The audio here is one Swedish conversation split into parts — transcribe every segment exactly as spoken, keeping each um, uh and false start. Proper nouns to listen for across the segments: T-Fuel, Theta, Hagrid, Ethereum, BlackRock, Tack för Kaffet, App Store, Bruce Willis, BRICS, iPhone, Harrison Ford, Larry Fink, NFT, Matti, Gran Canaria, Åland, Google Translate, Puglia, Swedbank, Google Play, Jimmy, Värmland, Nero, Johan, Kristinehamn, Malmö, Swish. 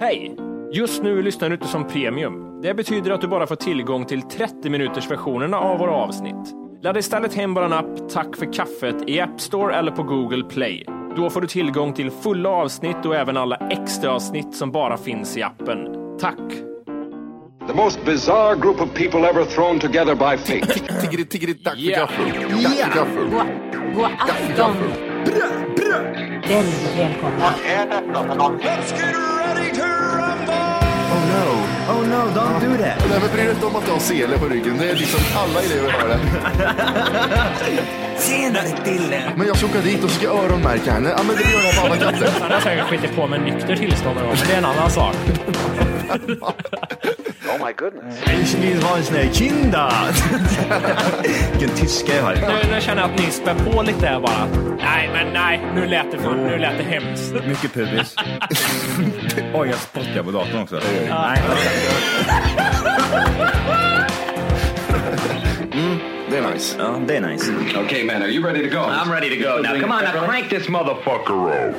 Hej! Just nu lyssnar du inte som premium. Det betyder att du bara får tillgång till trettio minuters versionerna av våra avsnitt. Ladda istället hem bara en app Tack för kaffet i App Store eller på Google Play. Då får du tillgång till fulla avsnitt och även alla extra avsnitt som bara finns i appen. Tack! The most bizarre group of people ever thrown together by fate. Tiggeri, tiggeri, tack för kaffet. Tack för kaffet. God afton. Brö, brö. Väldigt välkomna. Let's get ready to rumble! Oh no, oh no, don't do that. Nej, men bryr dig inte om att du har sele på ryggen. Det är liksom alla i det vi hör det. Senare till. Men jag ska åka dit och ska öronmärka henne. Ja, men det gör jag på alla katter. Han har säkert skitit på med nykter tillstånd. Men det är en annan sak. Oh my goodness. En kines var en sån här kinda. Vilken tyska jag har. Nu, nu känner jag att ni spär på lite här bara. Nej, men nej. Nu lät det för, nu lät det hemskt. Mycket pubis. Oj, jag spottar på datorn också. Nej. Mm, det är nice. Ja, det är nice. Okay, man, are you ready to go? I'm ready to go. Now, come on, now crank this motherfucker roll.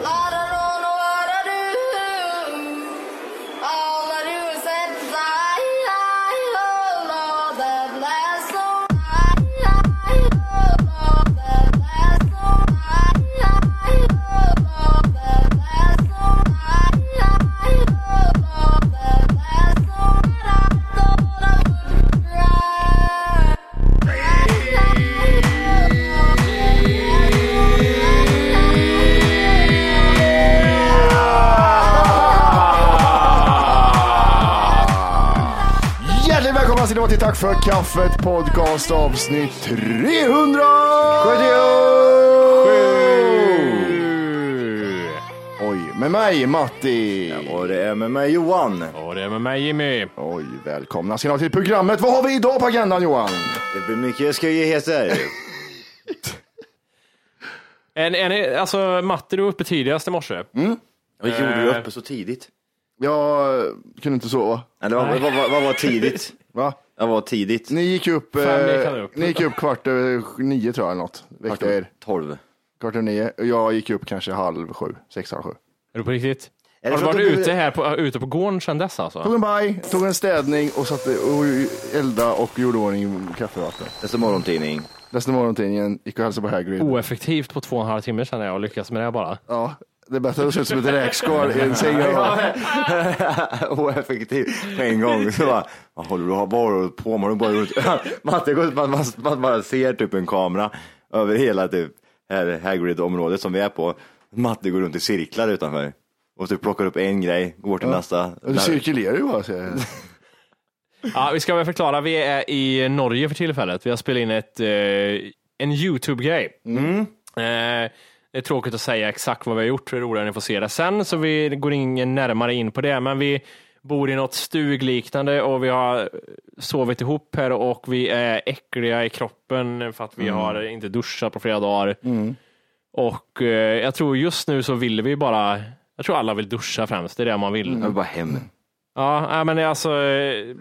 Tack för kaffet, podcast avsnitt trehundrasjuttiosju! Oj, med mig Matti. Ja, och det är med mig Johan. Och det är med mig Jimmy. Oj, välkomna ska ni till programmet. Vad har vi idag på agendan, Johan? Det blir mycket jag ska ge heter. en, en, alltså Matti, du var uppe tidigast i morse. Mm. Vad uh, gjorde du uppe så tidigt? Jag kunde inte sova. Nej, det var, Nej. Vad, vad, vad var tidigt? Va? Jag var tidigt. Ni gick upp, eh, upp. Ni gick upp kvart över nio tror jag eller något. Väckte er. Tolv. Kvart över nio. Jag gick upp kanske halv sju. Sex, halv sju. Är du på riktigt? Har du varit ute här på, ute på gården sedan dess alltså? Tog en baj, tog en städning och satte och elda och gjorde ordning kaffevatten. Nästa morgontidning. Nästa morgontidningen gick och hälsade på Hagrid. Oeffektivt på två och en halv timme sedan jag lyckas med det här bara. Ja. Det är bättre att se ut som ett räkskal i en säng. Oeffektiv. På en gång så bara, vad håller du bara på med? Bara runt. Man, man, man bara ser typ en kamera över hela typ Hagrid-området som vi är på. Matte går runt i cirklar utanför. Och typ plockar upp en grej, går till ja. nästa. Du cirkulerar ju bara, säger jag. Ja, vi ska väl förklara. Vi är i Norge för tillfället. Vi har spelat in ett, en YouTube-grej. Mm. Eh, Det är tråkigt att säga exakt vad vi har gjort, det är roligare att ni får se det sen, så vi går ingen närmare in på det. Men vi bor i något stugliknande och vi har sovit ihop här och vi är äckliga i kroppen för att vi mm. har inte duschat på flera dagar. Mm. Och eh, jag tror just nu så vill vi bara, jag tror alla vill duscha främst, det är det man vill. Mm. Jag vill bara hem. Ja, men det är alltså,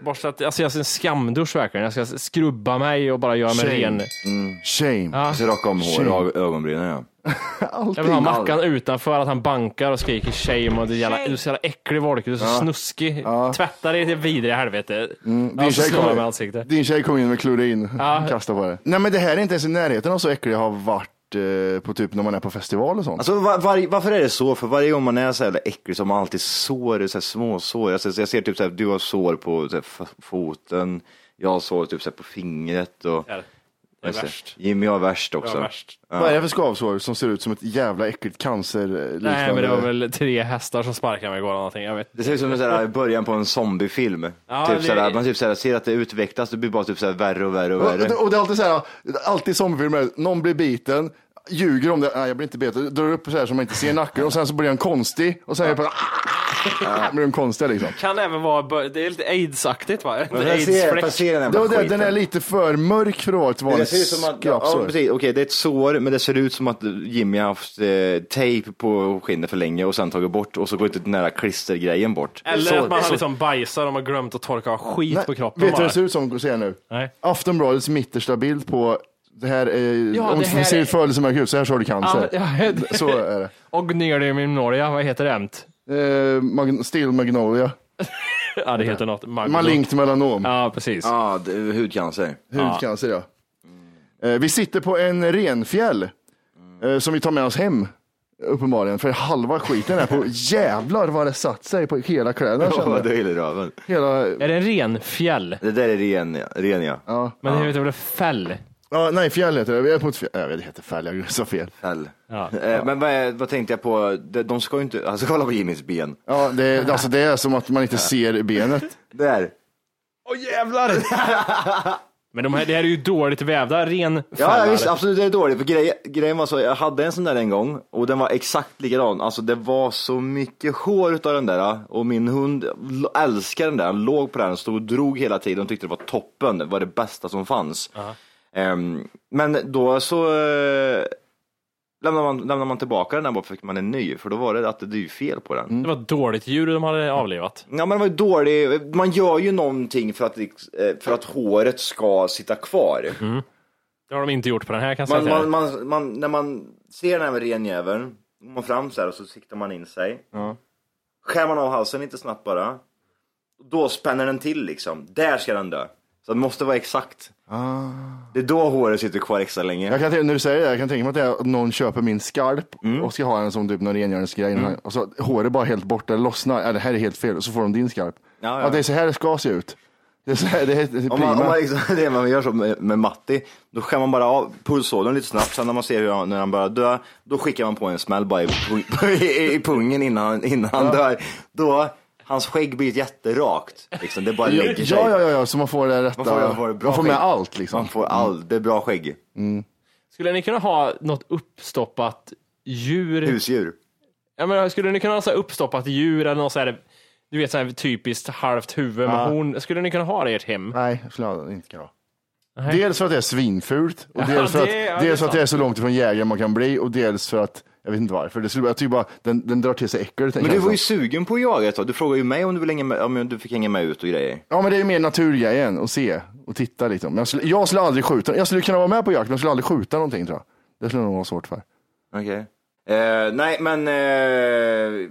borstat, alltså jag ska en skamdusch verkligen. Jag ska skrubba mig och bara göra mig Shame. ren. Mm. Shame. Ja. Jag ska raka om hår och ögonbrynen, ja. Jag vill ha mackan utanför att han bankar och skriker shame och det jävla, du är så jävla äcklig volk, du är så ja. snuskig. Ja. Tvätta dig till vidare i helvete. Mm. Din, tjej kom, med din tjej kom in med klorin. Ja. Kasta på det. Nej, men det här är inte ens i närheten av så äcklig jag har varit på typ när man är på festival och sånt. Alltså, var, var, varför är det så? För varje gång man är så här äcklig så har man alltid sår, så här små sår. Jag ser, jag ser typ så här, du har sår på så här, foten, jag har sår typ så här, på fingret och... Ja. Värst. Jimmy har värst också. Värst. Ja. Vad är det för skavsår som ser ut som ett jävla äckligt cancer? Nej, men det var väl tre hästar som sparkade mig igår eller någonting, jag vet. Det ser ut som en sådär, början på en zombiefilm. Ja, typ det... sådär, man typ sådär, ser att det utvecklas, det blir bara typ sådär, värre och värre och värre. Och, och det är alltid såhär, alltid zombiefilmer, någon blir biten, ljuger om det, nej jag blir inte beten, drar upp såhär så man inte ser nacken och sen så blir han konstig och sen är det bara... Ja, men de konstiga liksom. Kan även vara, det är lite aidsaktigt va? Det är den är lite för mörk för att vara en skrapsår. Ja, precis. Okej, det är ett sår, men det ser ut som att Jimmy har haft eh, tejp på skinnet för länge och sen tagit bort och så går inte den här klistergrejen bort. Eller så, att man har liksom bajsar och man har glömt att torka skit nej, på kroppen. Vet du vad det ser ut som? Se nu. Nej. Aftonbladets mittersta bild på det här är, ja, om det här ni ser ett födelsemärke så här så har du cancer. Ja, det... Så är det. Och ner i min Norge, vad heter det? Uh, mag- Still Magnolia. Ja, det heter något Magno- malignt melanom. Ja, precis. Ja, det är hudcancer. Hudcancer, ja, ja. Uh, Vi sitter på en renfjäll uh, som vi tar med oss hem. Uppenbarligen, för halva skiten är på jävlar vad det satt sig på hela kläderna. Ja, det är, hela... är det en renfjäll? Det där är ren, ren ja. ja Men det heter väl fäll? Ja, nej, fjäll heter det. Vi är på ett fjäll. Ja, det heter fäll, jag sa fel. Fäll. Ja. Men vad, vad tänkte jag på? De ska ju inte... Alltså, kolla på Jimmys ben. Ja, det, alltså, det är som att man inte ser benet. Där. Åh, oh, jävlar! Men de här, det här är ju dåligt vävda, ren fällare. Ja, visst, absolut, det är dåligt. För grej, grejen var så, jag hade en sån där en gång och den var exakt likadan. Alltså, det var så mycket hår utav den där och min hund älskade den där. Han låg på den, stod och drog hela tiden och tyckte det var toppen. Det var det bästa som fanns. Uh-huh. Um, men då så uh, lämnar, man, lämnar man tillbaka den där bara för att man är ny. För då var det att det är fel på den. Det var dåligt djur de hade avlivat. Ja, men det var dåligt. Man gör ju någonting för att, för att håret ska sitta kvar. Mm. Det har de inte gjort på den här, kan jag säga. Man, man, man, man, när man ser den här renjäveln går man fram så här och så siktar man in sig. Mm. Skär man av halsen inte snabbt bara. Då spänner den till liksom. Där ska den dö. Så det måste vara exakt. Ah. Det är då håret sitter kvar extra länge. Jag kan t- när du säger det, jag kan tänka mig att jag, någon köper min skalp mm. och ska ha en som typ någon rengöringsgrej. Mm. Och så håret bara helt borta, eller lossnar. Ja, det här är helt fel. Och så får de din skalp. Ja, ja. Ja, det är så här det ska se ut. Det är så här, det är, det är om, man, om man liksom, det man gör så med, med Matti, då skär man bara av pulsådern lite snabbt. Sen när man ser hur han, när han börjar dö, då skickar man på en smäll bara i, i, i pungen innan, innan ja. han dör. Då... Hans skägg blir jätterakt liksom. Det bara lägger sig. Ja, ja, ja, ja, så man får det rätta. Man får, man får, bra man får med allt liksom. Man får allt, det är bra skägg. Mm. Skulle ni kunna ha något uppstoppat djur? Husdjur. Ja, men skulle ni kunna ha så här uppstoppat djur eller något så här, du vet så här typiskt halvt huvud med ja. horn. Skulle ni kunna ha det i ert hem? Nej, jag skulle inte kunna ha. Nej. Dels för att det är svinfult och dels för att, det, ja, dels för att det är så långt ifrån jägare man kan bli och dels för att jag vet inte varför. Det skulle, jag tycker bara den, den drar till sig äckel. Men du var ju sugen på att jaga ett tag. Du frågade ju mig om du, vill hänga, om du fick hänga med ut och grejer. Ja, men det är ju mer naturgrejen och se och titta lite. Men jag skulle, jag skulle aldrig skjuta. Jag skulle kunna vara med på jakt, men jag skulle aldrig skjuta någonting, tror jag. Det skulle nog vara svårt för. Okej. Okay. Eh, nej, men eh,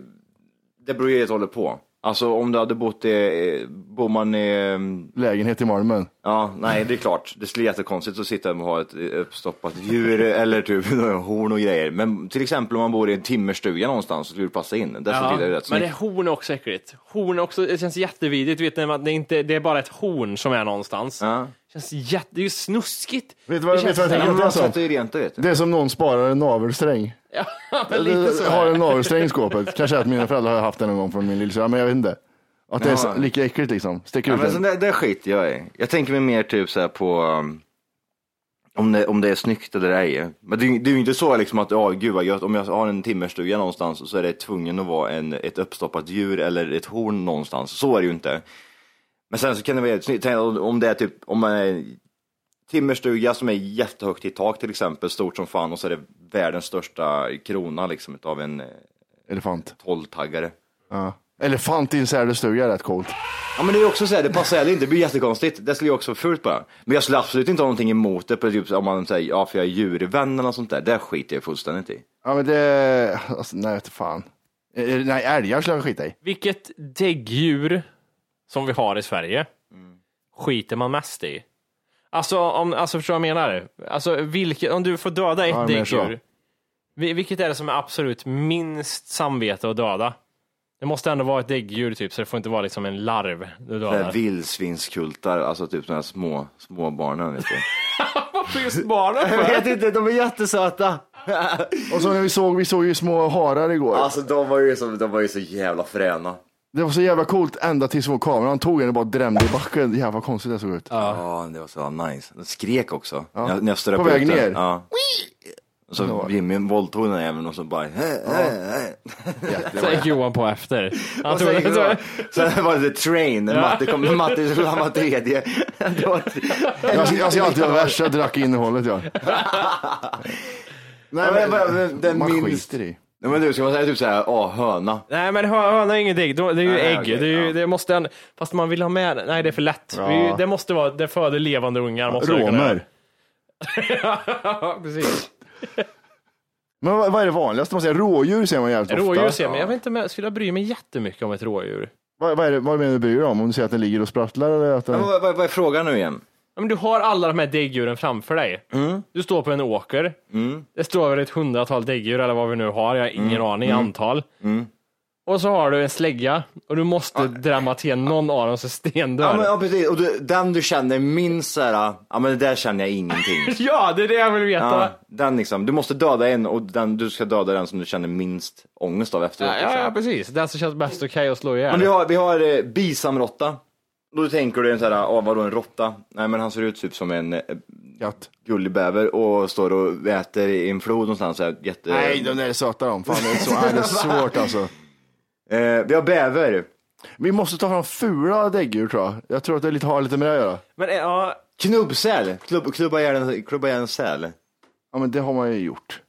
det beror ju helt hållet på. Alltså om du hade bott i, bor man i... lägenhet i Malmö. Ja, nej det är klart. Det skulle jättekonstigt att sitta och ha ett uppstoppat djur eller typ horn och grejer. Men till exempel om man bor i en timmerstuga någonstans så skulle det passa in. Därför ja, det är rätt men det är horn också äckligt. Horn också, det känns jättevidigt. Vet ni, det, är inte, det är bara ett horn som är någonstans. Ja. Känns jätte, det är ju snuskigt. Vet du vad, vad jag tänker på? Det är som någon sparar en navelsträng. Ja, men lite så. Har en navelsträng i skåpet. Kanske att mina föräldrar har haft den en gång från min lilla, men jag vet inte. Att det ja. är lika äckligt liksom. Sticker ja, ut men det, det är skit jag är. Jag tänker mig mer typ så här på um, om, det, om det är snyggt eller ej. Men det, det är ju inte så liksom att oh, gud vad gött. Om jag har en timmerstuga någonstans så är det tvungen att vara en, ett uppstoppat djur eller ett horn någonstans. Så är det ju inte. Men sen så kan det vara snyggt. Om det är typ om man är timmerstuga som är jättehögt i tak till exempel, stort som fan, och så är det världens största krona liksom av en elefant, tolvtaggare. Ja. Elefant i en särdestuga är rätt coolt. Ja, men det är också så här, det passar heller inte, det blir jättekonstigt. Det skulle ju också vara fult bara. Men jag skulle absolut inte ha någonting emot det på typ, om man säger ja för jag är djurvän eller sånt där. Det skiter jag fullständigt i. Ja, men det alltså, nej inte fan. Nej, älgar skulle jag skita i. Vilket däggdjur som vi har i Sverige mm. skiter man mest i? Alltså, om, alltså förstår du vad jag menar? Alltså, vilket, om du får döda ett ja, däggdjur, vilket är det som är absolut minst samvete att döda? Det måste ändå vara ett däggdjur typ, så det får inte vara liksom en larv. Det vildsvinskultar, alltså typ de här små, små barnen. Varför just barnen? För? Jag vet inte, de är jättesöta. Och så när vi såg, vi såg ju små harar igår. Alltså de var ju så, de var ju så jävla fräna. Det var så jävla coolt ända tills vår kameran tog en och bara drämde i backen. Jävla konstigt det såg ut. Ja, ja det var så nice. Den skrek också. Ja. När jag, när jag stod på väg ner. Ja. Och så Jimmy våldtog den även och så bara... Sen gick Johan på efter. Han tog sen, det. Sen var det train. Matti kom, Matti skulle han vara tredje. Jag ser alltid vara värst, jag drack innehållet, ja. Nej, men, men, den man minst... skiter i. Nej, men du, ska man säga typ såhär, åh, höna. Nej, men hö- höna är inget ägg, det är ju nej, ägg. Okay, det, är ju, ja. Det måste en, fast man vill ha med, nej det är för lätt. Ja. Vi, det måste vara, det föder levande ungar. Måste romer. Ja, precis. Men vad, vad är det vanligaste man säger? Rådjur ser man jävligt rådjur ofta. Rådjur ser man, jag vet inte om jag skulle bry mig jättemycket om ett rådjur. Vad, vad, är det, vad menar du bryr dig om? Om du säger att den ligger och sprattlar eller att den... ja, vad, vad, vad är frågan nu igen? Men du har alla de här däggdjuren framför dig. Mm. Du står på en åker. Mm. Det står över ett hundratal däggdjur eller vad vi nu har. Jag har ingen mm. aning i antal. Mm. Och så har du en slägga. Och du måste ah. drämma till någon ah. av dem så stendör. Ja, men, ja precis. Och du, den du känner minst så här. Ja men det där känner jag ingenting. Ja det är det jag vill veta. Ja, den liksom. Du måste döda en och den, du ska döda den som du känner minst ångest av efteråt. Ja, ja, ja precis. Den som känns bäst okej okay att slå ihjäl. Men vi har, vi har eh, bisamrotta. Då tänker du en så här, åh vadå en råtta? Nej men han ser ut typ som en katt, gullig bäver och står och äter i en flod någonstans så här, jätte... Nej, de där är söta de, fan det är, så, det är svårt alltså. Eh, vi har bäver. Vi måste ta fram fula däggdjur tror jag. Jag tror att det är lite, har lite med det att göra. Men ja, knubbsäl. Klubb, klubba gärna klubba gärna säl. Ja men det har man ju gjort.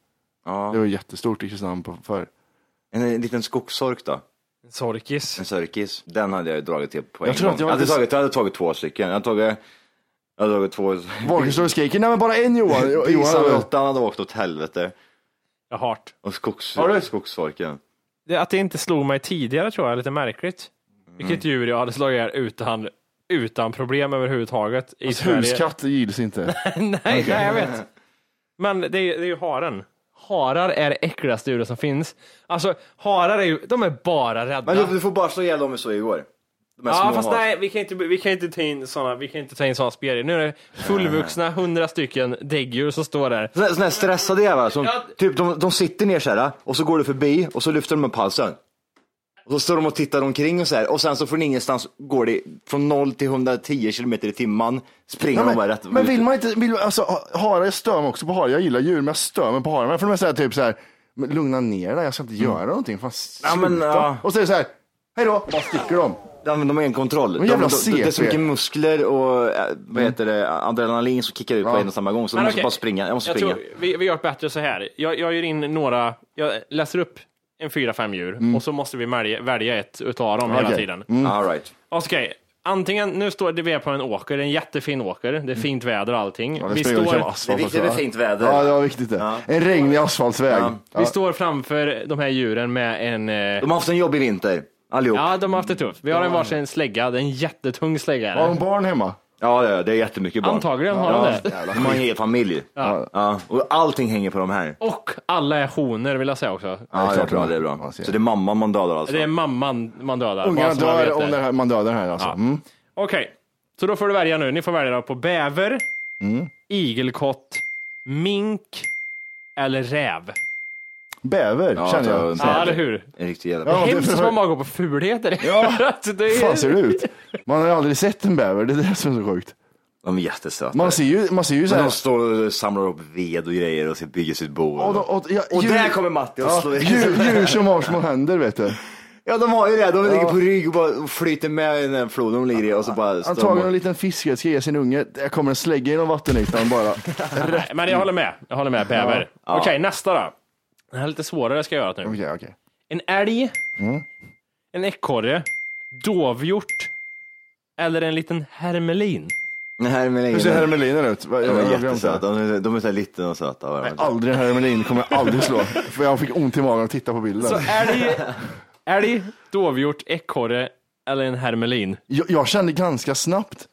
Ja. Det var jättestort i Kristinehamn på för en, en liten skogssork då. En sorkis. En sorkis. Den hade jag dragit till på en jag tror gång. Att jag, hade jag, hade tagit, jag hade tagit två stycken. Jag hade tagit, jag hade tagit två... Vågestår skriker. Nej, men bara en Johan. Bisamråttan hade åkt åt helvete. Jag hart. Och skogs, har du? Skogsfolken. Det, att det inte slog mig tidigare tror jag är lite märkligt. Mm. Vilket djur jag hade slagit här utan, utan problem överhuvudtaget. Alltså, huskatt gills inte. nej, okay. nej, jag vet. Men det, det är ju haren. Harar är det äckligaste djuret som finns. Alltså, harar är ju... De är bara rädda. Men du får bara slå ihjäl dem så igår. De ja, fast har. Nej, vi kan inte, vi kan inte ta in sådana, vi kan inte ta in sådana spelare. Nu är det fullvuxna, hundra stycken däggdjur som står där. Sådana här stressade jävlar som... Ja. Typ, de, de sitter ner såhär, och så går du förbi, och så lyfter de upp halsen. Och så står de och tittar omkring och så här. Och sen så från ingenstans går det från noll till hundratio kilometer i timmen. Springer ja, men, de bara rätt. Men vill man inte... Vill, alltså, harar, jag stör mig också på harar. Jag gillar djur, men jag stör mig på harar. För de är så här, typ så här... Men lugna ner dig, jag ska inte göra mm. någonting. Fan, ja, men, ja. Och så är det så här... Hej då! Vad sticker de? Ja, men de är en kontroll. De, de, de, det är så mycket muskler och... Vad heter det? Adrenalin som kickar ut ja. På en och samma gång. Så de måste okay. bara springa. Jag måste jag springa. Tror, vi, vi gör bättre så här. Jag, jag gör in några... Jag läser upp... en fyra, fem djur. Mm. Och så måste vi välja, välja ett utav dem okay. hela tiden. Mm. All right. Okej. Okay. Antingen, nu står det vi är på en åker. Det är en jättefin åker. Det är fint väder och allting. Ja, det, vi står... asfalt, det är viktigt med fint väder. Ja, det var viktigt det. Ja. En regnig asfaltsväg. Ja. Ja. Vi står framför de här djuren med en... Eh... De har haft en jobbig vinter. Allihop. Ja, de har haft det tufft. Vi har en varsin slägga. Det är en jättetung slägga. Har de barn hemma? Ja, det är jättemycket barn. Antagligen har ja, de det. Man är familj. Ja. Ja. Och allting hänger på de här. Och alla är honor vill jag säga också. Ja, det är bra, det är bra. Så det är mamman man dödar alltså. Det är mamman man dödar. Ungarna dör om det här, man dödar här alltså. Ja. Mm. Okej, okay. Så då får du välja nu. Ni får välja på bäver, mm. igelkott, mink eller räv. Bäver, ja, känner jag. Ja, eller hur? En riktig jävla bäver. Ja, det är hemskt vad man går på fulheter. Ja, hur fan ser det ut? Man har aldrig sett en bäver, det är det som är så sjukt. De är jättesöta. Man ser ju, man ser ju så här. De står och samlar upp ved och grejer och bygger sitt bo. Och, och, och, ja, och djur, där kommer Matti och ja, slår i. Djur, djur som har små händer, vet du. Ja, de har ju det. De ligger ja. På rygg och bara flyter med i den floden de ligger i. Och så bara antagligen och... en liten fisk ska ge sin unge. Jag kommer en slägga genom vattenytan bara. Nej, men jag håller med. Jag håller med, bäver. Ja. Okej, okay, nästa då. Den här är lite svårare ska jag göra nu. Okay, okay. En älg, mm. en ekorre, dovhjort eller en liten hermelin. En hermelin. Hur ser hermelinen ut? Jag, jag, jag, jättesöta. De, de är så här liten och söta. Nej, aldrig en hermelin kommer jag aldrig slå. För jag fick ont i magen att titta på bilden. Så älg, älg, dovhjort, ekorre eller en hermelin. Jag, jag kände ganska snabbt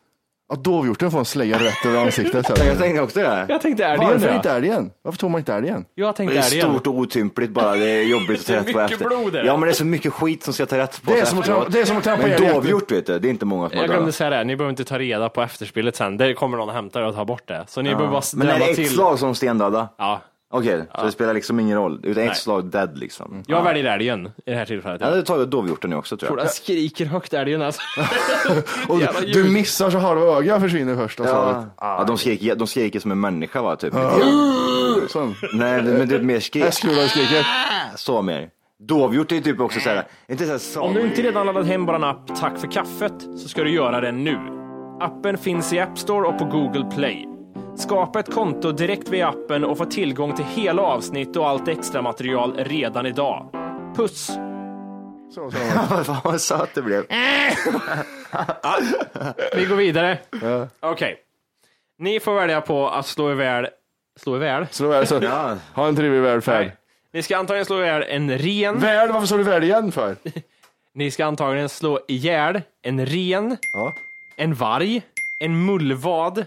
Ja, då har vi gjort den för en slägga rätt över ansiktet. Jag tänkte också det. Jag tänkte är det igen. Varför inte är det igen? Varför tog man inte är det igen? Jag tänkte är det igen. Det är stort och otympligt bara. Det är jobbigt att ta rätt på efter. Ja, men det är så mycket skit som ska ta rätt på. Det är som att, det är som att trampa. Men då har vi gjort, vet du. Det är inte många som har. Jag glömde säga det här. Ni behöver inte ta reda på efterspelet sen. Det kommer någon att hämta er och ta bort det. Så ni ja. behöver bara ställa till. Men är det ett slag som stendöda? Ja. Okej, okay, ja. Så det spelar liksom ingen roll. Utan ett slag dead liksom. Jag ja. väljer älgen i det här tillfället. Ja, det tar jag då vi gjort det nu också, tror jag. Tror jag skriker högt älgen alltså. Och du, du missar så halva ögat försvinner först. Alltså. Ja. ja, de skriker de skriker som en människa va typ. Ja. Ja. Nej, men det är mer skrik. Jag skulle ha skrikit. Så mer. Då har vi gjort det typ också så här. Inte så här som... Om du inte redan laddat hem bara en app Tack för kaffet så ska du göra det nu. Appen finns i App Store och på Google Play. Skapa ett konto direkt via appen och få tillgång till hela avsnitt och allt extra material redan idag. Puss! Så, så. Fan vad söt det blev. ah, vi går vidare. Ja. Okej. Okay. Ni får välja på att slå iväl... Slå iväl? Slå iväl, så. Ja. Ha en trivlig välfärd. Nej. Ni ska antagligen slå iväl en ren... Värd, varför slår du värd igen för? Ni ska antagligen slå ihjäl en ren, ja. en varg, en mullvad...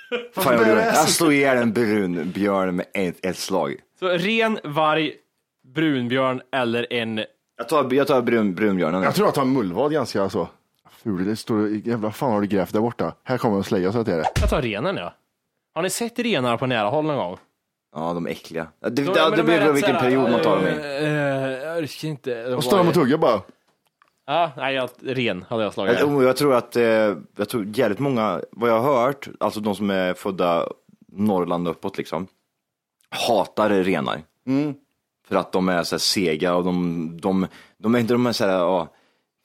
Fan, jag slog ihjäl en brun björn med ett, ett slag. Så ren, varg, brunbjörn eller en... Jag tar, jag tar brun, brunbjörnen. Jag tror jag tar mullvad ganska så. Ful, det står jävla fan har du grävt där borta. Här kommer en släga så att det är det. Jag tar renen, ja. Har ni sett renar på nära håll någon gång? Ja, de är äckliga. Det, de, det, de det beror vilken såhär, period man tar dem i. Jag orkar inte. Och står de och tuggar bara... Ja, nej, jag, ren hade jag slagit. Jag, jag tror att eh, jag tror jävligt många, vad jag har hört, alltså de som är födda Norrland uppåt liksom, hatar renar. Mm. För att de är så här sega och de, de, de är inte de är så här oh,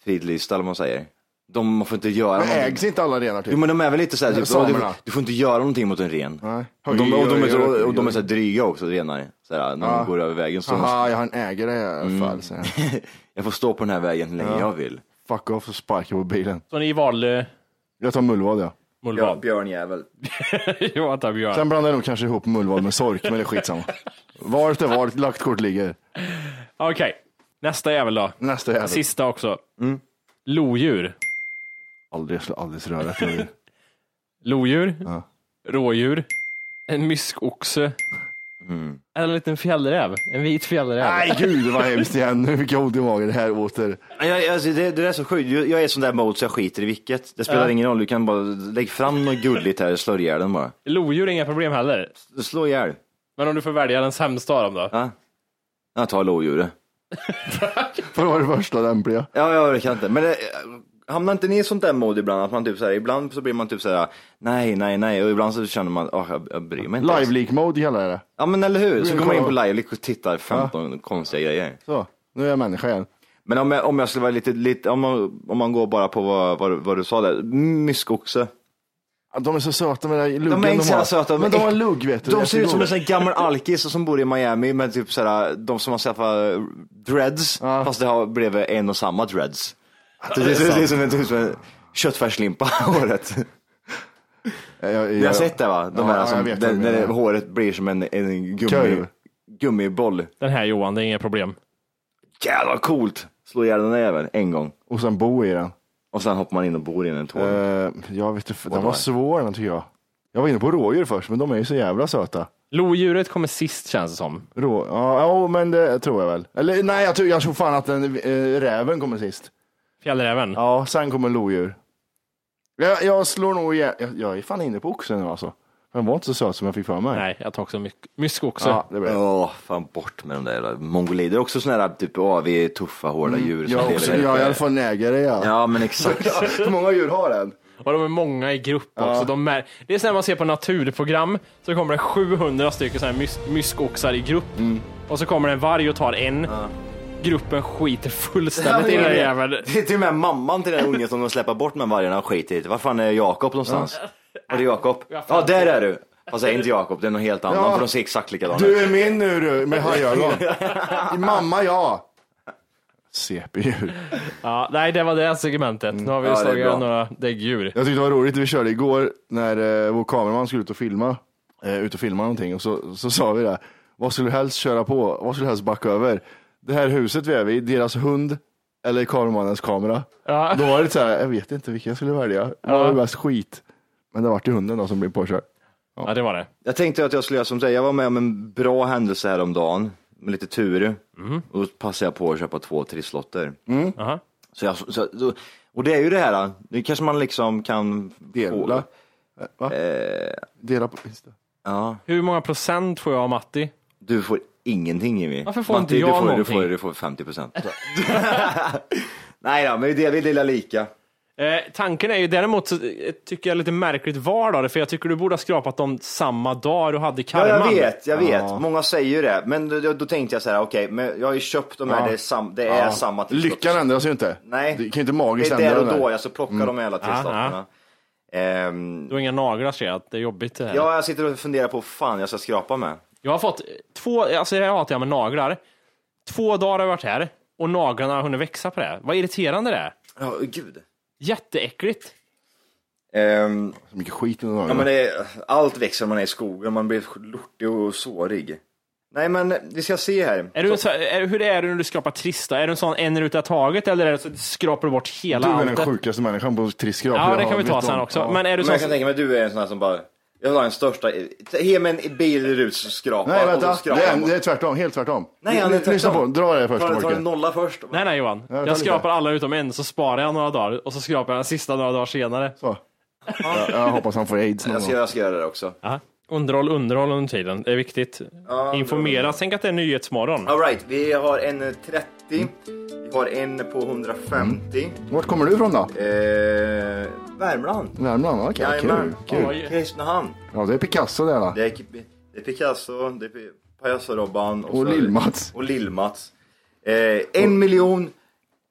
fridlysta eller vad man säger. De får inte göra någonting. Ägs inte alla renar typ? Jo, men de är väl lite så här typ, oh, du, du får inte göra någonting mot en ren. Nej. Och de, och de, och de, och de, och de är så här dryga också, renar. Så här, när de ah. går över vägen. Så aha, jag har en ägare i alla fall. Mm. Jag får stå på den här vägen hur länge ja. jag vill. Fuck off och sparka på bilen. Så ni valde... Jag tar mullvad, ja. Mullvad. Ja, björnjävel. Jag tar björn. Sen blandar jag nog kanske ihop mullvad med sork, men det är skitsamma. Var efter var lagt kort ligger. Okej. Okay. Nästa jävel då. Nästa jävel. Sista också. Mm. Lodjur. Aldrig, aldrig röra till. Lodjur. Ja. Rådjur. En myskoxe. Mm. Eller en liten fjällräv. En vit fjällräv. Nej gud vad hemskt igen. Nu fick jag ont i magen här åter. Jag, alltså, det, det är så sjukt. Jag är sån där mode så jag skiter i vilket. Det spelar ja. ingen roll. Du kan bara lägga fram något gulligt här och slå ihjäl den bara. Lodjur är inga problem heller. S- Slå ihjäl. Men om du får välja den sämsta av dem då? Ja. Jag tar lodjuret. För det var det första lämpliga. Ja, ja det kan inte. Men det, hamnar inte ni i sånt där mode ibland att man typ så här, ibland så blir man typ så här nej nej nej och ibland så känner man åh jag, jag bryr mig inte. Live leak mode kallar det. Ja men eller hur? Så kommer man in på live leak och tittar femton ja. konstiga grejer. Så, nu är jag människa igen. Men om jag, om jag skulle vara lite lite om man om man går bara på vad vad, vad du sa där, myskoxe. De är så söta med luggen de, de har. Söta, men, men de har lugg, vet du. De ser ut som en sån gammal alkis som bor i Miami. Men typ såhär, de som har skaffat dreads. Ah. Fast det har blivit en och samma dreads. Det, det, det, det är som en, typ, en köttfärslimpa håret. Jag, jag, jag, Ni har sett det va? De ja, här som, vet, den, när det, håret blir som en, en gummi, gummiboll. Den här Johan, det är inga problem. Jävla coolt. Slå ihjäl den även en gång. Och sen bo i den. Och sen hoppar man in och bor i en tåg. Uh, jag vet inte, den var svår den tycker jag. Jag var inne på rådjur först, men de är ju så jävla söta. Lodjuret kommer sist, känns det som. Rå, ja, oh, men det tror jag väl. Eller nej, jag tror, jag tror fan att den, eh, räven kommer sist. Fjällräven? Ja, sen kommer lodjur. Jag, jag slår nog igen. Jag, jag är fan inne på oxen nu alltså. Den var inte så söt som jag fick för mig. Nej, jag tar också mysk, mysk också. Ja, det blir det. Oh, fan bort med de där. Mongolider är också sådana där typ, oh, vi är tuffa, hårda djur. Mm, jag, också, jag är i alla fall nägare, ja. Ja, men exakt. Hur många djur har den? Och de är många i grupp också. Ja. De är, det är så när man ser på naturprogram så kommer det sjuhundra stycken så här mys, myskoxar i grupp. Mm. Och så kommer det en varg och tar en. Ja. Gruppen skiter fullständigt ja, i den jäveln. Det är till och med mamman till den ungen som de släpper bort med vargarna och skiter i. Vad fan är Jakob någonstans? Ja. Är det Jakob? Ja, där är du. Fast jag är inte Jakob, det är någon helt annan. Ja. För de ser exakt likadant. Du är min nu du, med hajögon. Mamma, ja. C P U. Ja, nej, det var det segmentet. Nu har vi ja, slagit några däggdjur. Jag tyckte det var roligt, vi körde igår när eh, vår kameraman skulle ut och filma. Eh, ut och filma någonting. Och så, så sa vi det. Vad skulle du helst köra på? Vad skulle du helst backa över? Det här huset vi är vid, deras hund eller kameramannens kamera. Ja. Då var det så här, jag vet inte vilken jag skulle välja. Det ja. var mest skit. Men det var ju hunden då som blev påkörd. Ja. ja, det var det. Jag tänkte att jag skulle göra som säger. Jag var med om en bra händelse här om dagen. Med lite tur. Mm. Och då passade jag på att köpa två trisslotter. Mm. Uh-huh. Så jag, så, och det är ju det här. Det kanske man liksom kan... Dela. Få, Va? Eh, Dela på... Just det. Ja. Hur många procent får jag av Matti? Du får ingenting, Jimmy. Varför får Matti, inte jag du får, du får, du får femtio procent. Nej då, men det vi delar lika. Eh, tanken är ju däremot så tycker jag lite märkligt vardag det, för jag tycker du borde ha skrapat dem samma dag du hade karman. Ja, jag vet, jag vet. Ah. Många säger ju det, men då, då tänkte jag så här, okej, okay, men jag har ju köpt de här, ah. det är, sam, det är ah. samma tillstånd. Lyckan ändras ju inte. Nej. Det kan ju inte magiskt ändra. Det är där och då, jag så plockar mm. de hela tillstånderna. Um, du har inga naglar, ser jag, det är jobbigt det här. Ja, jag sitter och funderar på, fan jag ska skrapa med. Jag har fått två, alltså jag hatar jag med naglar. Två dagar har jag varit här och naglarna har hunnit växa på det. Vad irriterande det är. Ja, oh, gud. Jätteäckligt. Um, så mycket skit i ja, men det är, allt växer man är i skogen. Man blir lortig och sårig. Nej, men vi ska se här. Är du så, är, hur är det när du skrapar trista? Är du en sån en ruta taget, eller är det så du skrapar bort hela allt? Du är den sjukaste människan på triskrap. Ja, det kan vi ta sen också. Ja. Men, är du men jag kan tänka mig att du är en sån här som bara... Jag vill ha den största... Ge mig en bilrutskrapa. Nej, vänta. Det är, det är tvärtom. Helt tvärtom. Nej, han är tvärtom. Lyssna på. Dra det först. Ta, ta en nolla först. Nej, nej, Johan. Jag, jag skrapar alla utom en, så sparar jag några dagar. Och så skrapar jag den sista några dagar senare. Så. jag, jag hoppas han får aids någon jag ska, jag ska göra det också. Aha. Underhåll, underhåll under tiden. Det är viktigt. Ja, informera. Tänk att det är nyhetsmorgon. All right. Vi har en trettio. Mm. Vi har en på hundrafemtio. Mm. Vart kommer du ifrån då? Eh... Värmland. Värmland, okej. Okay. Kul, kul. Kristinehamn. Ja, det är Picasso där va? Det är, det är Picasso, det är Pajasso-Robban. Och, och Lill-Mats. Och Lill-Mats. Eh, en och... miljon,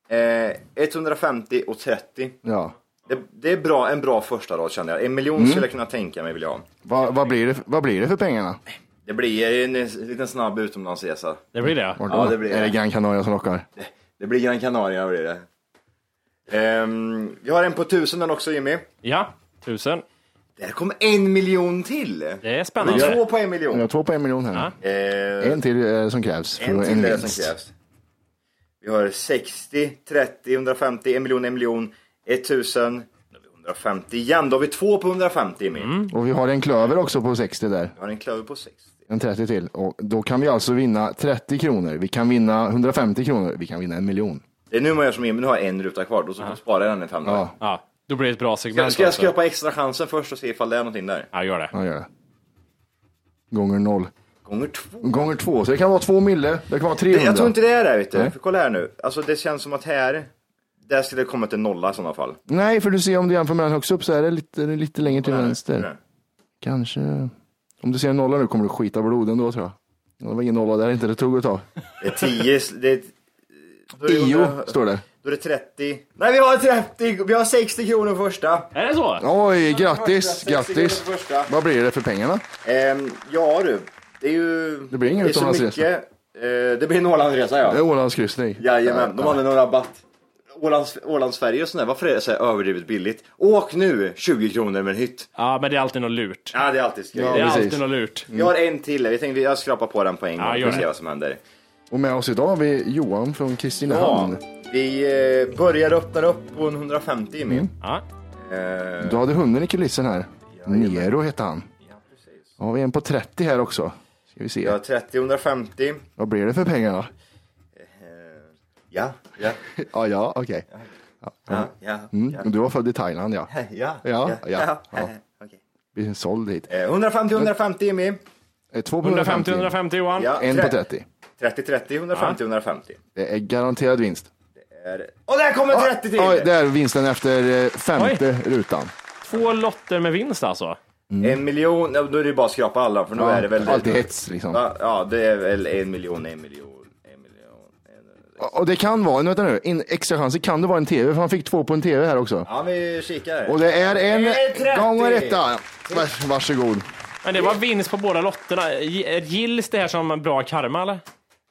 eh, etthundrafemtio och trettio. Ja. Det, det är bra, en bra första rad känner jag. En miljon mm. skulle jag kunna tänka mig vill jag ha. Va, vad, blir det, vad blir det för pengarna? Det blir en, en liten snabb utomlandsresa. Det blir det? Ja, det blir det. Är det Gran Canaria som lockar? Det, det blir Gran Canaria, blir det. Um, jag har en på tusen den också, Jimmy. Ja, tusen. Där kom en miljon till. Det är spännande. Jag har två på en miljon. Jag har två på en miljon här. Ja. Uh, en till uh, som krävs. En till en som krävs. Vi har sextio, trettio, hundrafemtio, en miljon, en miljon, ettusen. hundrafemtio igen, då har vi två på hundrafemtio, Jimmy. Mm. Och vi har en klöver också på sextio där. Vi har en klöver på sextio. En trettio till. Och då kan vi alltså vinna trettio kronor. Vi kan vinna hundrafemtio kronor. Vi kan vinna en miljon. Det är nu man gör som Jimmy, nu har jag en ruta kvar. Då så ah. sparar jag den i femton. Ja. ja, då blir det ett bra segment. Ska, ska jag skrapa extra chansen först och se ifall det är någonting där? Ja, gör det. Ja, gör det. Gånger noll. Gånger två. Gånger två, så det kan vara två mille. Det kan vara trehundra. Det, jag tror inte det är det, vet du. För kolla här nu. Alltså det känns som att här... Där skulle det komma till nolla i sådana fall. Nej, för du ser om du jämför mellan högst upp så är det lite, lite längre till vänster. Nej. Kanske. Om du ser en nolla nu kommer du skita bloden då, tror jag. Det var ingen nolla där, inte det tog att ta. Det är tio. Det är, då är det tio, hundra, står det. Då är det trettio. Nej, vi har trettio. Vi har sextio kronor första. Är det så? Oj, grattis, grattis. Vad blir det för pengarna? Ehm, ja, du. Det är ju... Det blir ingen utomlandsresa. Det, eh, det blir en Ålandresa, ja. Det är Ålandskryssning. Jajamän, de hade någon rabatt. Ålands, Ålandsfärger och sådär, varför är det så här överdrivet billigt? Åk nu, tjugo kronor med en hytt. Ja, men det är alltid något lurt. Ja, det är alltid skräck. Ja, det är precis. Alltid något lurt. Mm. Jag har en till, jag tänkte jag skrapar på den på en gång ja, för att se vad som händer. Och med oss idag har vi Johan från Kristinehamn. Ja, vi eh, börjar öppna upp på en hundrafemtio mm. min. Ja. Eh. Du hade hunden i kulissen här. Ja, Nero hette han. Ja, precis. Ja, vi är en på trettio här också. Ska vi se. Ja, trettio hundrafemtio. Vad blir det för pengarna? Ja, ja. Ja, ja, okej. Okay. Ja, ja, ja, mm. ja. Du var född i Thailand, ja. Ja, ja, ja. ja, ja. ja. Okej. Vi är såld hit. hundrafemtio hundrafemtio, Jimmy. tvåhundrafemtio hundrafemtio, Johan. Ja, en på trettio. trettio trettio, hundrafemtio hundrafemtio. Det är garanterad vinst. Det är... Och där kommer trettio till! Oj, det är vinsten efter femte Oj. rutan. Två lotter med vinst alltså. Mm. En miljon, då är det bara skrapa alla, för nu ja, är det väl... Alltid hets, liksom. Ja, det är väl en miljon, en miljon. Och det kan vara, nu vänta nu, en extra chans, det kan det vara en tv, för han fick två på en tv här också. Ja, vi kikar. Och det är en gånger etta. Vars, varsågod. Men det var vinst på båda lotterna. Gills det här som bra karma, eller?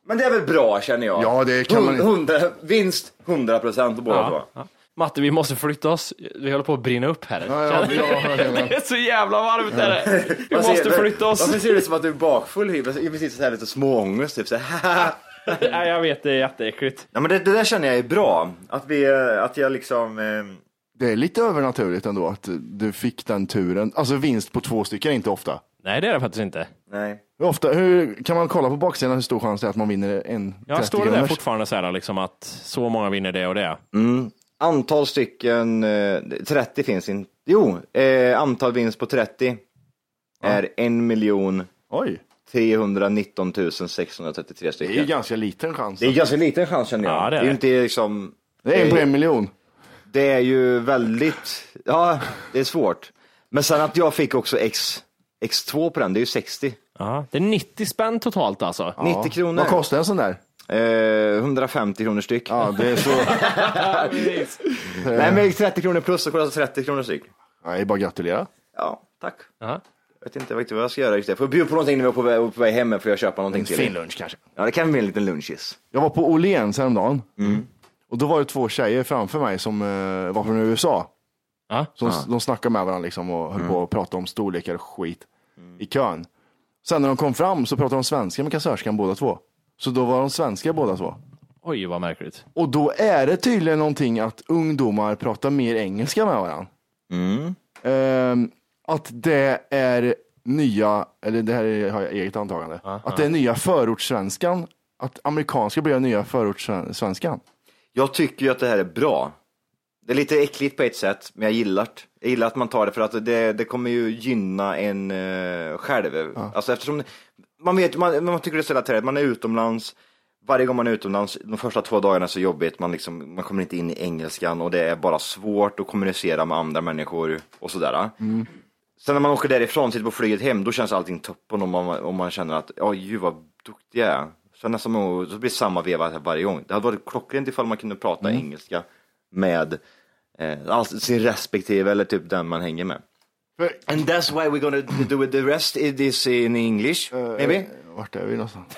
Men det är väl bra, känner jag. Ja, det kan man. hundra, vinst, hundra procent på båda. Ja, ja. Matti, vi måste flytta oss. Vi håller på att brinna upp här. Ja, ja, ja, det, det är så jävla varmt där. Vi måste flytta oss. Varför ser det som att du är bakfull? Jag precis så här lite småångest, typ så här. Nej, jag vet, det är jätteäckligt. Ja, men det, det där känner jag är bra. Att, vi, att jag liksom... Eh... Det är lite övernaturligt ändå att du fick den turen. Alltså vinst på två stycken inte ofta. Nej, det är det faktiskt inte. Nej. Ofta, hur, kan man kolla på baksidan hur stor chans det är att man vinner en ja, trettio står det där fortfarande så här liksom att så många vinner det och det? Mm. Antal stycken... Eh, trettio finns inte. Jo, eh, antal vinst på trettio ja. Är en miljon... Oj. trehundranitton tusen sexhundratrettiotre stycken. Det är ganska liten chans. Det är ganska liten chans, känner jag. Ja, det är, det är inte liksom... Det är en på en miljon. Det är ju väldigt... Ja, det är svårt. Men sen att jag fick också X, X två på den, det är ju sextio. Aha. Det är nittio spänn totalt alltså. Ja. nittio kronor. Vad kostar en sån där? Eh, hundrafemtio kronor styck. Ja, det är så... Nej, men trettio kronor plus så kostar det trettio kronor styck. Nej, bara gratulera. Ja, tack. Aha. Jag vet inte riktigt vad jag ska göra just det. Får jag bjuda på någonting när vi är på, på väg hemma? Får jag köpa någonting en till? En fin lunch kanske. Ja, det kan bli en liten lunchis. Jag var på Åhléns häromdagen. Mm. Och då var det två tjejer framför mig som uh, var från U S A. Ah? Som, ah. De snackade med varandra liksom och höll mm. på att prata om storlekar och skit mm. i kön. Sen när de kom fram så pratade de svenska med kassörskan båda två. Så då var de svenska båda två. Oj, vad märkligt. Och då är det tydligen någonting att ungdomar pratar mer engelska med varandra. Mm. Ehm... Uh, Att det är nya, eller det här har jag eget antagande, aha. Att det är nya förortssvenskan, att amerikanska blir nya förortssvenskan. Jag tycker ju att det här är bra. Det är lite äckligt på ett sätt, men jag gillar det. Jag gillar att man tar det för att det, det kommer ju gynna en uh, själv. Ja. Alltså eftersom, man vet, man, man tycker det är så relaterat, man är utomlands, varje gång man är utomlands, de första två dagarna är så jobbigt, man, liksom, man kommer inte in i engelskan och det är bara svårt att kommunicera med andra människor och sådär. Mm. Sen när man åker därifrån, sitter på flyget hem, då känns allting toppen om man, om man känner att ja, ju vad duktig jag är. Så nästan så blir det samma veva varje gång. Det hade varit klockrent ifall man kunde prata mm. engelska med eh, alltså sin respektive eller typ den man hänger med. And that's why we're gonna do the rest it is in English, uh, maybe? Vart är vi någonstans?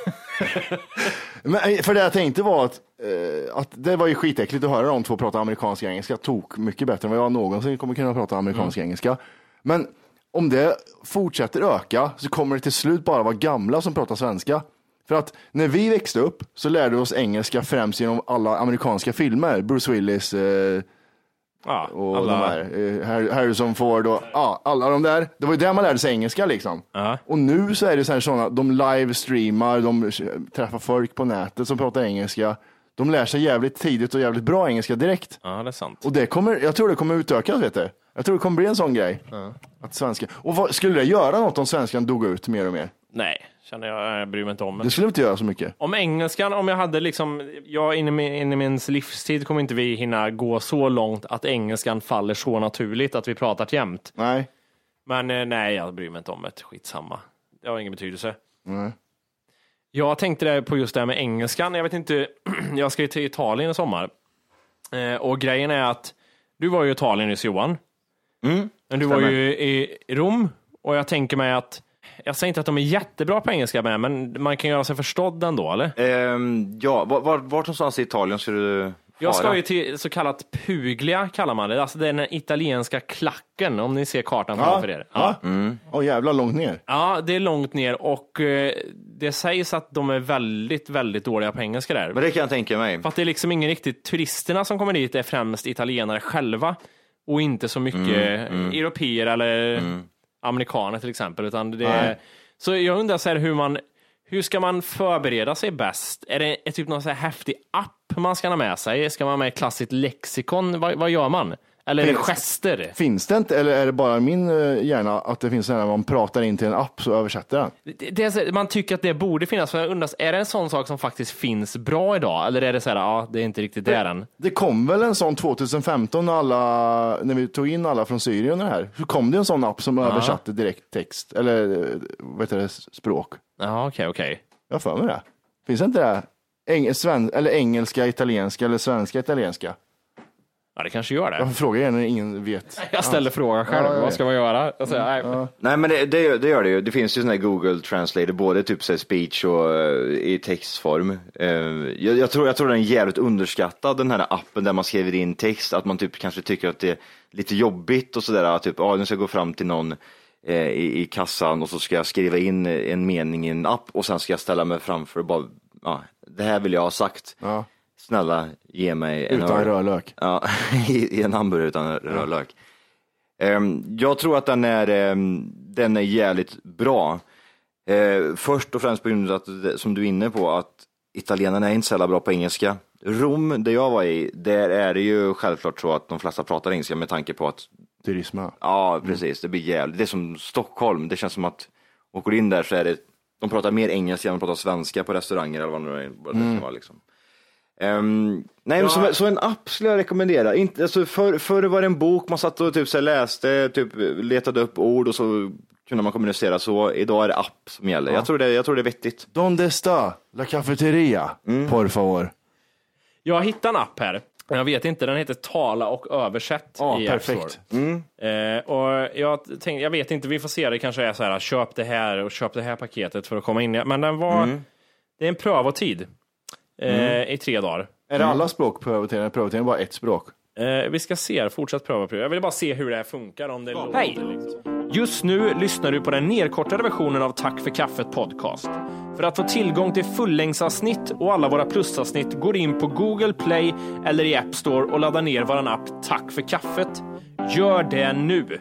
Men, för det jag tänkte var att, eh, att det var ju skitäckligt att höra de två prata amerikanska engelska. Tok mycket bättre än vad jag någonsin kommer kunna prata amerikanska mm. engelska. Men om det fortsätter öka så kommer det till slut bara vara gamla som pratar svenska. För att när vi växte upp så lärde vi oss engelska främst genom alla amerikanska filmer. Bruce Willis eh, ja, och alla. De här, eh, Harrison Ford och ja, alla de där. Det var ju där man lärde sig engelska liksom. Uh-huh. Och nu så är det så här sådana, de livestreamar, de träffar folk på nätet som pratar engelska. De lär sig jävligt tidigt och jävligt bra engelska direkt. Ja, det är sant. Och det kommer, jag tror det kommer utökas, vet du. Jag tror det kommer bli en sån grej. Mm. Att svenska... Och vad, skulle det göra något om svenskan dog ut mer och mer? Nej, känner jag, jag bryr mig inte om. Det skulle inte göra så mycket. Om engelskan, om jag hade liksom... Jag in i, in i min livstid kommer inte vi hinna gå så långt att engelskan faller så naturligt att vi pratar jämt. Nej. Men nej, jag bryr mig inte om det. Skitsamma. Det har ingen betydelse. Nej. Jag tänkte där på just det här med engelskan. Jag vet inte... Jag ska ju till Italien i sommar. Och grejen är att... Du var ju i Italien nyss, Johan. Mm, men du stämmer. Var ju i Rom och jag tänker mig att jag säger inte att de är jättebra på engelska med, men man kan göra sig förstådd ändå, eller? Ehm, ja, vart var, var någonstans i Italien ska du fara? Jag ska ju till så kallat Puglia kallar man det, alltså det är den italienska klacken om ni ser kartan framför ja, er. Ja. Ja. Mm. Och jävla långt ner. Ja, det är långt ner och eh, det sägs att de är väldigt, väldigt dåliga på engelska där. Men det kan jag tänka mig. För att det är liksom ingen riktigt, turisterna som kommer dit är främst italienare själva. Och inte så mycket mm, mm. europeer eller mm. amerikaner till exempel, utan det är, så jag undrar så här, hur man hur ska man förbereda sig bäst? Är det ett typ någon så här häftig app man ska ha med sig? Ska man ha med ett klassiskt lexikon? Vad, vad gör man? Eller finns, är det gester? Finns det inte, eller är det bara min hjärna att det finns när man pratar in till en app så översätter den? Det, det så, man tycker att det borde finnas, för jag undrar, är det en sån sak som faktiskt finns bra idag? Eller är det så här, ja, det är inte riktigt där än? Det kom väl en sån tjugohundrafemton när, alla, när vi tog in alla från Syrien och det här. Så kom det en sån app som ja. översatte direkt text, eller vet du, språk. Ja, okej, okay, okej. Okay. Jag får med det. Finns det inte det? Eng- sven- eller engelska, italienska eller svenska, italienska? Ja, det kanske gör det. Jag frågar igen när ingen vet. Jag ställer frågan själv. Ja, vad ska man göra? Jag säger, nej. Ja. nej, men det, det, det gör det ju. Det finns ju såna här Google Translate, både typ så här speech och uh, i textform. Uh, jag, jag, tror, jag tror den är jävligt underskattad, den här appen där man skriver in text. Att man typ kanske tycker att det är lite jobbigt och sådär. Typ, ah, nu ska jag gå fram till någon uh, i, i kassan och så ska jag skriva in en mening i en app. Och sen ska jag ställa mig framför och bara, ah, det här vill jag ha sagt. Ja. Snälla, ge mig en utan rörlök. Ja, i, i en hamburgare utan ja. rörlök. Um, jag tror att den är, um, den är jävligt bra. Uh, först och främst på grund av att, som du är inne på, att italienarna är inte så bra på engelska. Rom, där jag var i, där är det ju självklart så att de flesta pratar engelska med tanke på att... turisma. Ja, precis. Det blir jävligt. Det är som Stockholm. Det känns som att åker in där så är det... de pratar mer engelska än de pratar svenska på restauranger eller vad det mm. kan vara liksom. Um, nej, ja. så, så en app skulle jag rekommendera. Inte, alltså för, förr var det en bok man satt och typ så läste, typ letade upp ord och så kunde man kommunicera. Så idag är det app som gäller. Ja. Jag tror det, jag tror det är vettigt. Donde está la cafeteria, mm. por favor. Jag hittar en app här. Jag vet inte, den heter Tala och översätt ah, i App Store. Mm. Eh, och jag tänkte, jag vet inte, vi får se, det kanske är så här, köp det här och köp det här paketet för att komma in. Men den var, mm. det är en prövotid. Mm. I tre dagar. Är det alla språk prövoteringar? Prövoteringar bara ett språk? Eh, vi ska se, fortsätt pröva pröva. Jag vill bara se hur det här funkar, om det ja, låter liksom. Just nu lyssnar du på den nedkortade versionen av Tack för kaffet podcast. För att få tillgång till fullängdsavsnitt och alla våra plusavsnitt går in på Google Play eller i App Store och laddar ner vår app Tack för kaffet. Gör det nu!